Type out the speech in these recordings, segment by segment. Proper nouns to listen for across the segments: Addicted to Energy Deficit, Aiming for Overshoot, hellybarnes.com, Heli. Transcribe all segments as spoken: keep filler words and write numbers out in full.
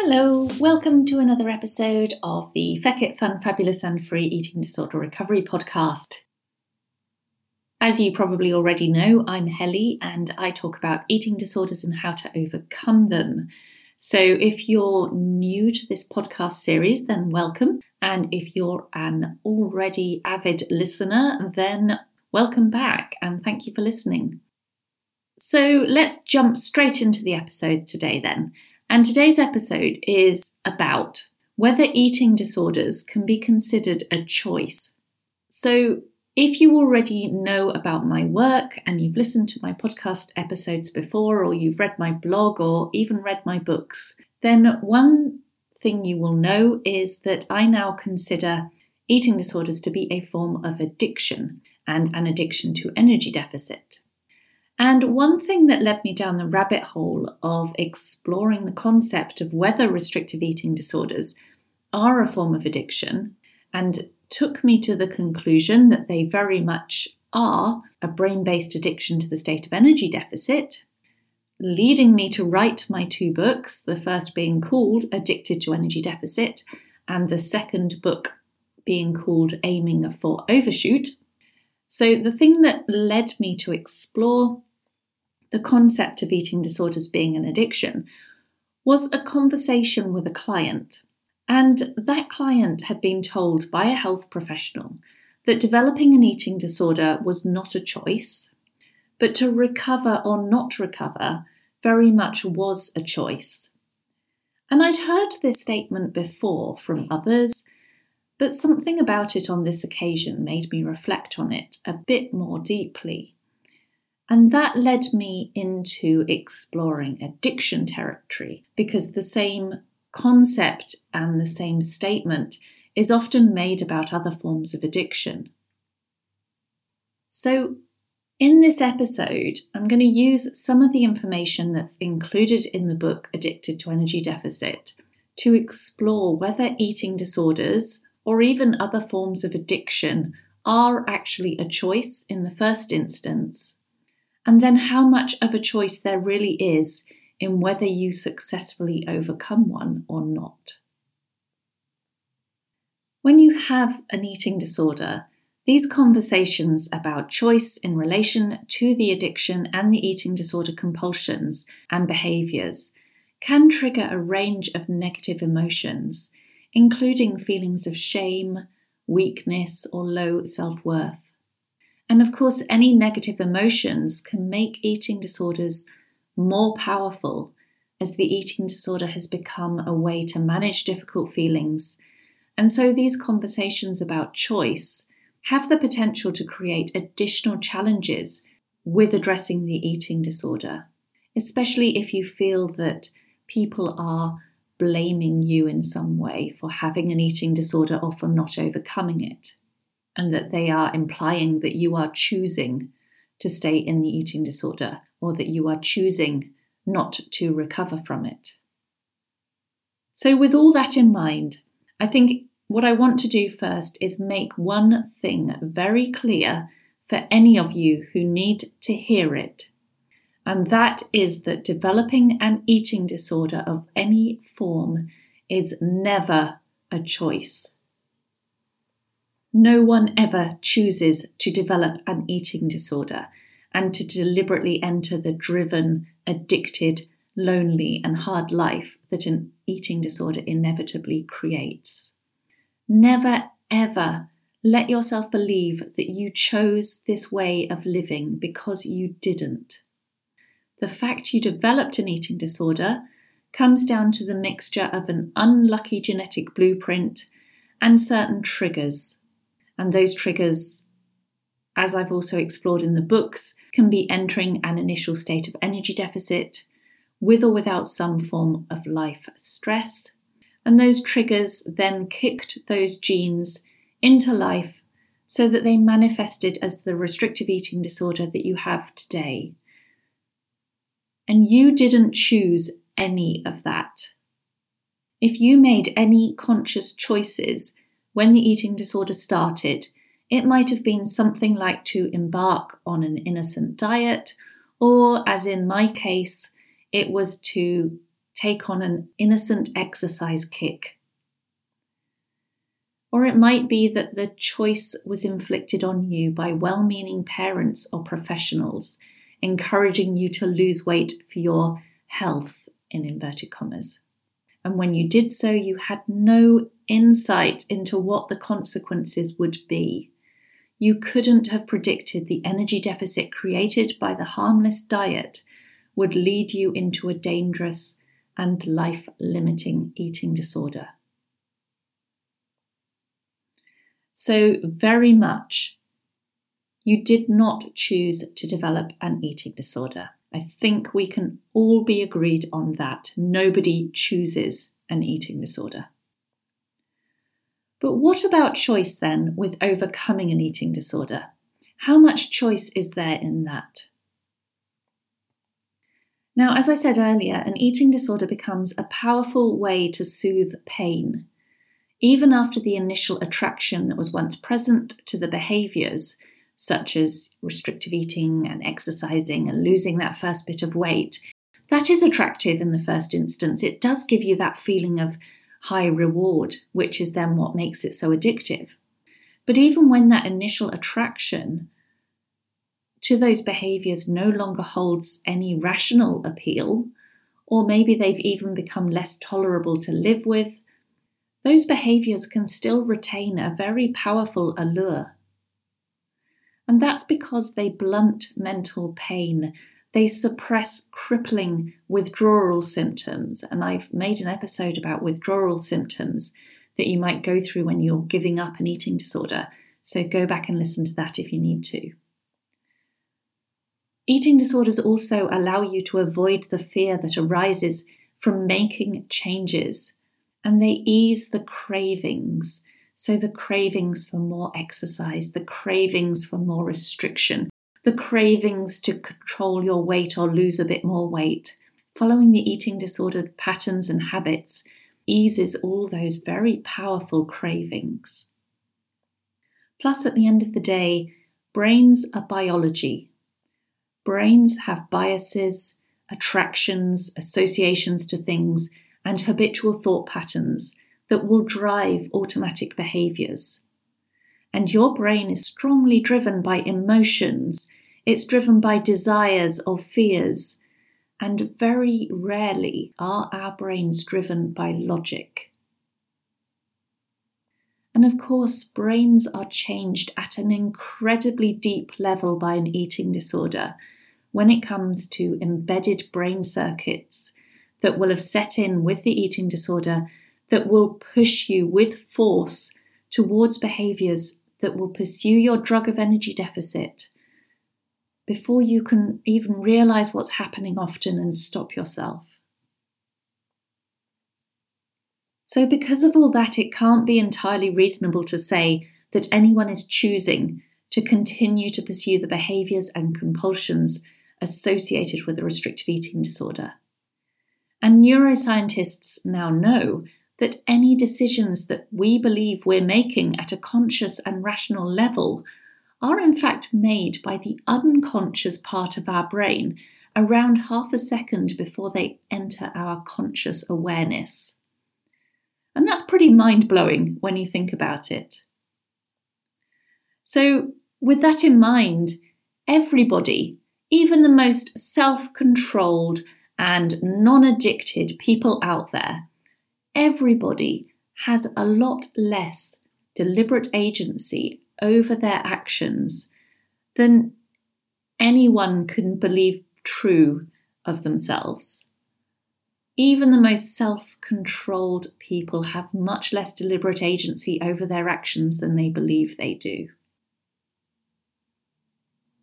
Hello, welcome to another episode of the Feck It Fun, Fabulous and Free Eating Disorder Recovery Podcast. As you probably already know, I'm Heli and I talk about eating disorders and how to overcome them. So if you're new to this podcast series, then welcome. And if you're an already avid listener, then welcome back and thank you for listening. So let's jump straight into the episode today then. And today's episode is about whether eating disorders can be considered a choice. So if you already know about my work and you've listened to my podcast episodes before, or you've read my blog or even read my books, then one thing you will know is that I now consider eating disorders to be a form of addiction and an addiction to energy deficit. And one thing that led me down the rabbit hole of exploring the concept of whether restrictive eating disorders are a form of addiction, and took me to the conclusion that they very much are a brain-based addiction to the state of energy deficit, leading me to write my two books, the first being called Addicted to Energy Deficit, and the second book being called Aiming for Overshoot. So the thing that led me to explore the concept of eating disorders being an addiction was a conversation with a client. And that client had been told by a health professional that developing an eating disorder was not a choice, but to recover or not recover very much was a choice. And I'd heard this statement before from others, but something about it on this occasion made me reflect on it a bit more deeply. And that led me into exploring addiction territory, because the same concept and the same statement is often made about other forms of addiction. So in this episode, I'm going to use some of the information that's included in the book Addicted to Energy Deficit to explore whether eating disorders or even other forms of addiction are actually a choice in the first instance, and then how much of a choice there really is in whether you successfully overcome one or not. When you have an eating disorder, these conversations about choice in relation to the addiction and the eating disorder compulsions and behaviours can trigger a range of negative emotions, including feelings of shame, weakness, or low self-worth. And of course, any negative emotions can make eating disorders more powerful, as the eating disorder has become a way to manage difficult feelings. And so these conversations about choice have the potential to create additional challenges with addressing the eating disorder, especially if you feel that people are blaming you in some way for having an eating disorder or for not overcoming it, and that they are implying that you are choosing to stay in the eating disorder or that you are choosing not to recover from it. So with all that in mind, I think what I want to do first is make one thing very clear for any of you who need to hear it, and that is that developing an eating disorder of any form is never a choice. No one ever chooses to develop an eating disorder and to deliberately enter the driven, addicted, lonely, and hard life that an eating disorder inevitably creates. Never, ever let yourself believe that you chose this way of living because you didn't. The fact you developed an eating disorder comes down to the mixture of an unlucky genetic blueprint and certain triggers. And those triggers, as I've also explored in the books, can be entering an initial state of energy deficit with or without some form of life stress, and those triggers then kicked those genes into life so that they manifested as the restrictive eating disorder that you have today. And you didn't choose any of that. If you made any conscious choices when the eating disorder started, it might have been something like to embark on an innocent diet, or, as in my case, it was to take on an innocent exercise kick. Or it might be that the choice was inflicted on you by well-meaning parents or professionals, encouraging you to lose weight for your health, in inverted commas. And when you did so, you had no insight into what the consequences would be. You couldn't have predicted the energy deficit created by the harmless diet would lead you into a dangerous and life-limiting eating disorder. So very much, you did not choose to develop an eating disorder. I think we can all be agreed on that. Nobody chooses an eating disorder. But what about choice then with overcoming an eating disorder? How much choice is there in that? Now, as I said earlier, an eating disorder becomes a powerful way to soothe pain. Even after the initial attraction that was once present to the behaviours, such as restrictive eating and exercising and losing that first bit of weight, that is attractive in the first instance. It does give you that feeling of high reward, which is then what makes it so addictive. But even when that initial attraction to those behaviours no longer holds any rational appeal, or maybe they've even become less tolerable to live with, those behaviours can still retain a very powerful allure. And that's because they blunt mental pain. They suppress crippling withdrawal symptoms. And I've made an episode about withdrawal symptoms that you might go through when you're giving up an eating disorder. So go back and listen to that if you need to. Eating disorders also allow you to avoid the fear that arises from making changes, and they ease the cravings. So the cravings for more exercise, the cravings for more restriction, the cravings to control your weight or lose a bit more weight. Following the eating disorder patterns and habits eases all those very powerful cravings. Plus, at the end of the day, brains are biology. Brains have biases, attractions, associations to things, and habitual thought patterns that will drive automatic behaviours. And your brain is strongly driven by emotions. It's driven by desires or fears. And very rarely are our brains driven by logic. And of course, brains are changed at an incredibly deep level by an eating disorder when it comes to embedded brain circuits that will have set in with the eating disorder that will push you with force towards behaviours that will pursue your drug of energy deficit before you can even realise what's happening often and stop yourself. So because of all that, it can't be entirely reasonable to say that anyone is choosing to continue to pursue the behaviours and compulsions associated with a restrictive eating disorder. And neuroscientists now know that any decisions that we believe we're making at a conscious and rational level are in fact made by the unconscious part of our brain around half a second before they enter our conscious awareness. And that's pretty mind-blowing when you think about it. So with that in mind, everybody, even the most self-controlled and non-addicted people out there, everybody has a lot less deliberate agency over their actions than anyone can believe true of themselves. Even the most self-controlled people have much less deliberate agency over their actions than they believe they do.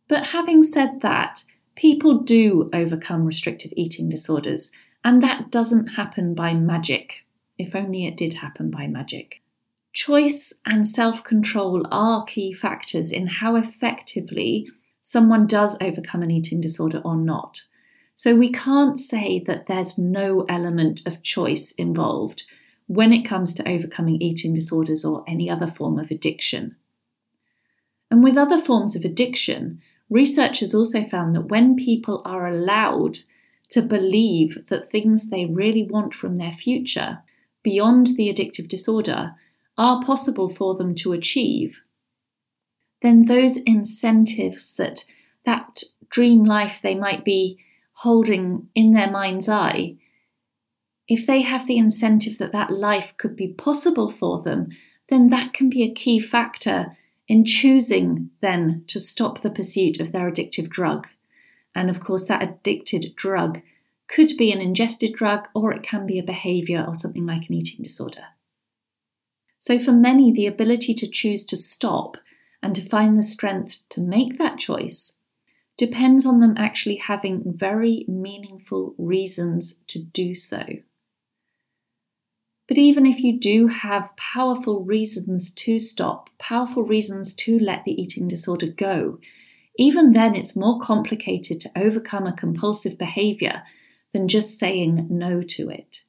But having said that, people do overcome restrictive eating disorders, and that doesn't happen by magic. If only it did happen by magic. Choice and self-control are key factors in how effectively someone does overcome an eating disorder or not. So we can't say that there's no element of choice involved when it comes to overcoming eating disorders or any other form of addiction. And with other forms of addiction, researchers also found that when people are allowed to believe that things they really want from their future, beyond the addictive disorder, are possible for them to achieve, then those incentives that that dream life they might be holding in their mind's eye, if they have the incentive that that life could be possible for them, then that can be a key factor in choosing then to stop the pursuit of their addictive drug. And of course, that addicted drug could be an ingested drug, or it can be a behaviour or something like an eating disorder. So for many, the ability to choose to stop and to find the strength to make that choice depends on them actually having very meaningful reasons to do so. But even if you do have powerful reasons to stop, powerful reasons to let the eating disorder go, even then it's more complicated to overcome a compulsive behaviour than just saying no to it.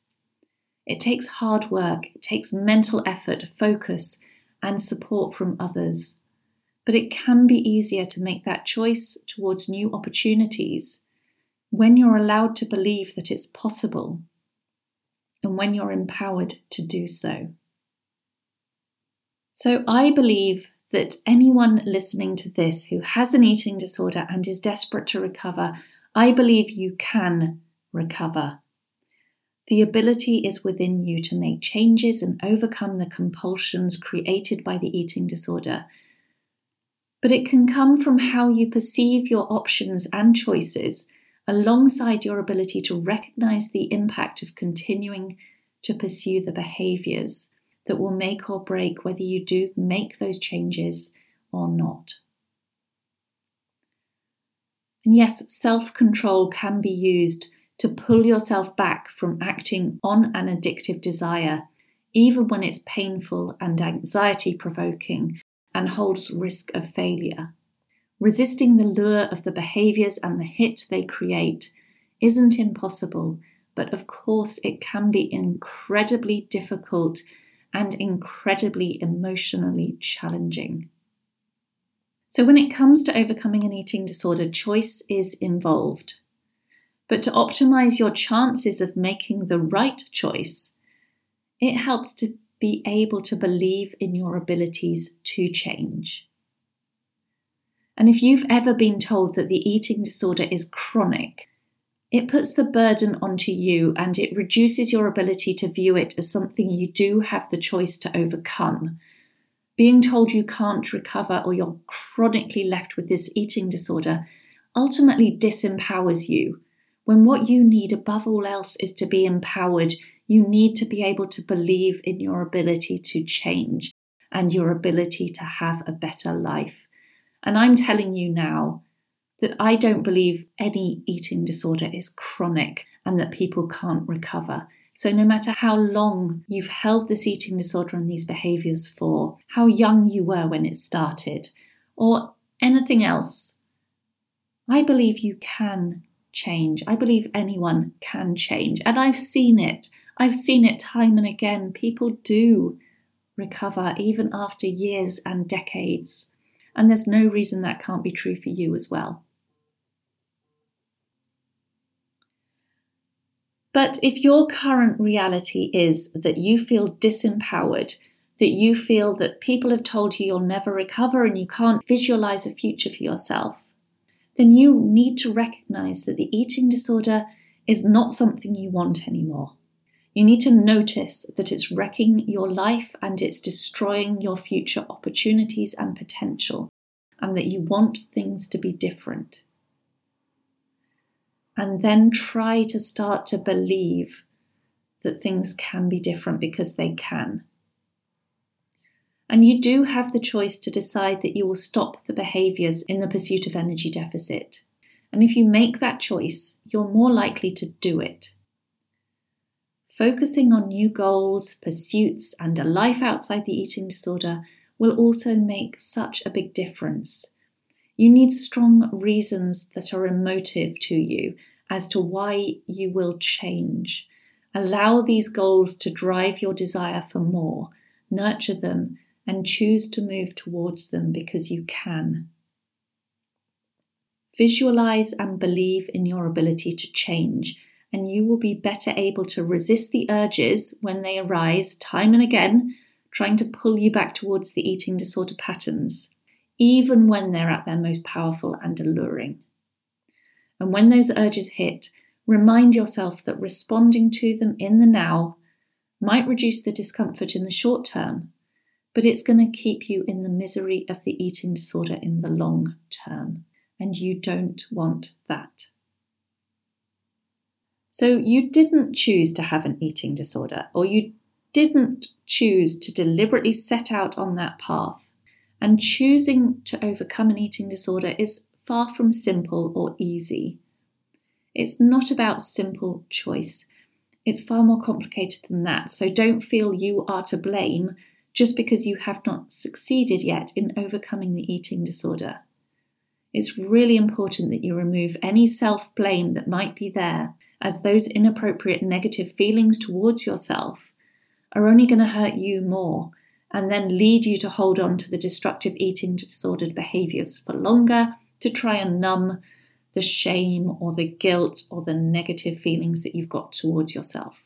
It takes hard work, it takes mental effort, focus, and support from others. But it can be easier to make that choice towards new opportunities when you're allowed to believe that it's possible and when you're empowered to do so. So I believe that anyone listening to this who has an eating disorder and is desperate to recover, I believe you can recover. The ability is within you to make changes and overcome the compulsions created by the eating disorder. But it can come from how you perceive your options and choices, alongside your ability to recognise the impact of continuing to pursue the behaviours that will make or break whether you do make those changes or not. And yes, self-control can be used to pull yourself back from acting on an addictive desire, even when it's painful and anxiety-provoking and holds risk of failure. Resisting the lure of the behaviours and the hit they create isn't impossible, but of course it can be incredibly difficult and incredibly emotionally challenging. So when it comes to overcoming an eating disorder, choice is involved. But to optimise your chances of making the right choice, it helps to be able to believe in your abilities to change. And if you've ever been told that the eating disorder is chronic, it puts the burden onto you and it reduces your ability to view it as something you do have the choice to overcome. Being told you can't recover or you're chronically left with this eating disorder ultimately disempowers you, when what you need above all else is to be empowered. You need to be able to believe in your ability to change and your ability to have a better life. And I'm telling you now that I don't believe any eating disorder is chronic and that people can't recover. So no matter how long you've held this eating disorder and these behaviours for, how young you were when it started, or anything else, I believe you can change. I believe anyone can change. And I've seen it. I've seen it time and again. People do recover even after years and decades. And there's no reason that can't be true for you as well. But if your current reality is that you feel disempowered, that you feel that people have told you you'll never recover and you can't visualise a future for yourself, then you need to recognise that the eating disorder is not something you want anymore. You need to notice that it's wrecking your life and it's destroying your future opportunities and potential, and that you want things to be different. And then try to start to believe that things can be different, because they can. And you do have the choice to decide that you will stop the behaviours in the pursuit of energy deficit. And if you make that choice, you're more likely to do it. focusing on new goals, pursuits, and a life outside the eating disorder will also make such a big difference. You need strong reasons that are emotive to you as to why you will change. Allow these goals to drive your desire for more, nurture them, and choose to move towards them because you can. Visualize and believe in your ability to change, and you will be better able to resist the urges when they arise time and again, trying to pull you back towards the eating disorder patterns, even when they're at their most powerful and alluring. And when those urges hit, remind yourself that responding to them in the now might reduce the discomfort in the short term, but it's going to keep you in the misery of the eating disorder in the long term, and you don't want that. So you didn't choose to have an eating disorder, or you didn't choose to deliberately set out on that path. And choosing to overcome an eating disorder is far from simple or easy. It's not about simple choice. It's far more complicated than that. So don't feel you are to blame just because you have not succeeded yet in overcoming the eating disorder. It's really important that you remove any self-blame that might be there, as those inappropriate negative feelings towards yourself are only going to hurt you more and then lead you to hold on to the destructive eating disordered behaviours for longer to try and numb the shame or the guilt or the negative feelings that you've got towards yourself.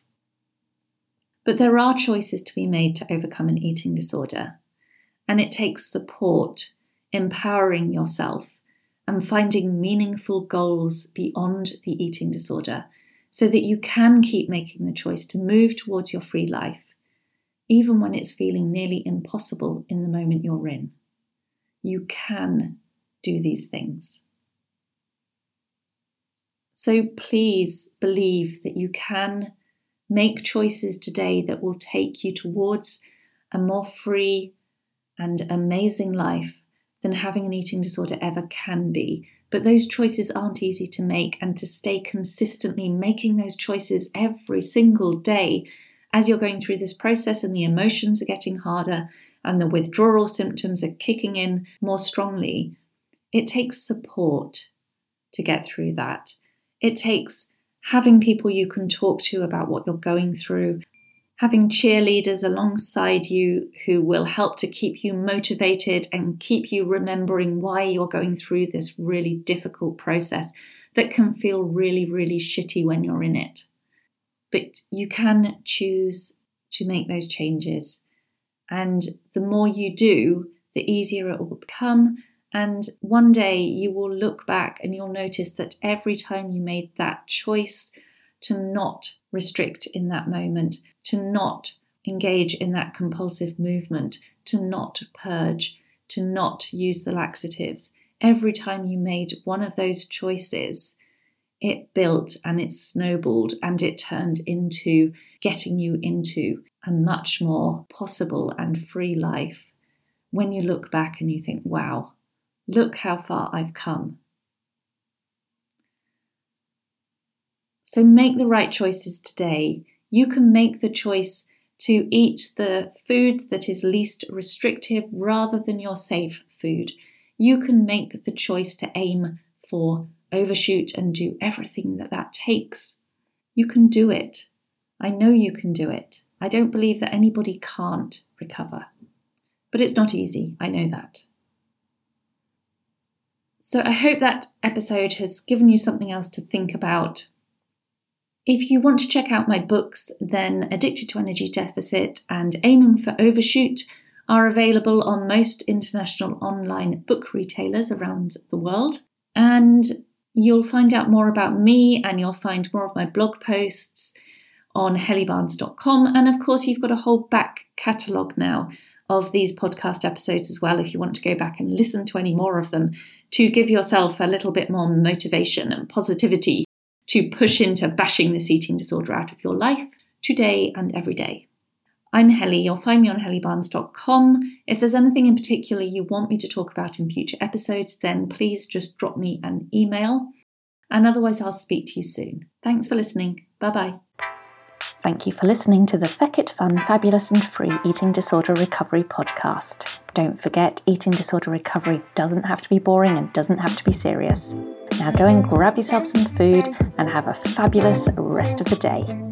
But there are choices to be made to overcome an eating disorder, and it takes support, empowering yourself, and finding meaningful goals beyond the eating disorder so that you can keep making the choice to move towards your free life, even when it's feeling nearly impossible in the moment you're in. You can do these things. So please believe that you can make choices today that will take you towards a more free and amazing life than having an eating disorder ever can be. But those choices aren't easy to make, and to stay consistently making those choices every single day as you're going through this process and the emotions are getting harder and the withdrawal symptoms are kicking in more strongly. It takes support to get through that. It takes having people you can talk to about what you're going through, having cheerleaders alongside you who will help to keep you motivated and keep you remembering why you're going through this really difficult process that can feel really, really shitty when you're in it. But you can choose to make those changes. And the more you do, the easier it will become. And one day you will look back and you'll notice that every time you made that choice to not restrict in that moment, to not engage in that compulsive movement, to not purge, to not use the laxatives, every time you made one of those choices, it built and it snowballed and it turned into getting you into a much more possible and free life. When you look back and you think, wow, look how far I've come. So make the right choices today. You can make the choice to eat the food that is least restrictive rather than your safe food. You can make the choice to aim for overshoot and do everything that that takes. You can do it. I know you can do it. I don't believe that anybody can't recover. But it's not easy. I know that. So I hope that episode has given you something else to think about. If you want to check out my books, then Addicted to Energy Deficit and Aiming for Overshoot are available on most international online book retailers around the world. And you'll find out more about me, and you'll find more of my blog posts on helly barnes dot com. And of course, you've got a whole back catalogue now of these podcast episodes as well, if you want to go back and listen to any more of them, to give yourself a little bit more motivation and positivity to push into bashing this eating disorder out of your life today and every day. I'm Heli. You'll find me on helly barnes dot com. If there's anything in particular you want me to talk about in future episodes, then please just drop me an email. And otherwise, I'll speak to you soon. Thanks for listening. Bye-bye. Thank you for listening to the Feckit Fun, Fabulous and Free Eating Disorder Recovery podcast. Don't forget, eating disorder recovery doesn't have to be boring and doesn't have to be serious. Now go and grab yourself some food and have a fabulous rest of the day.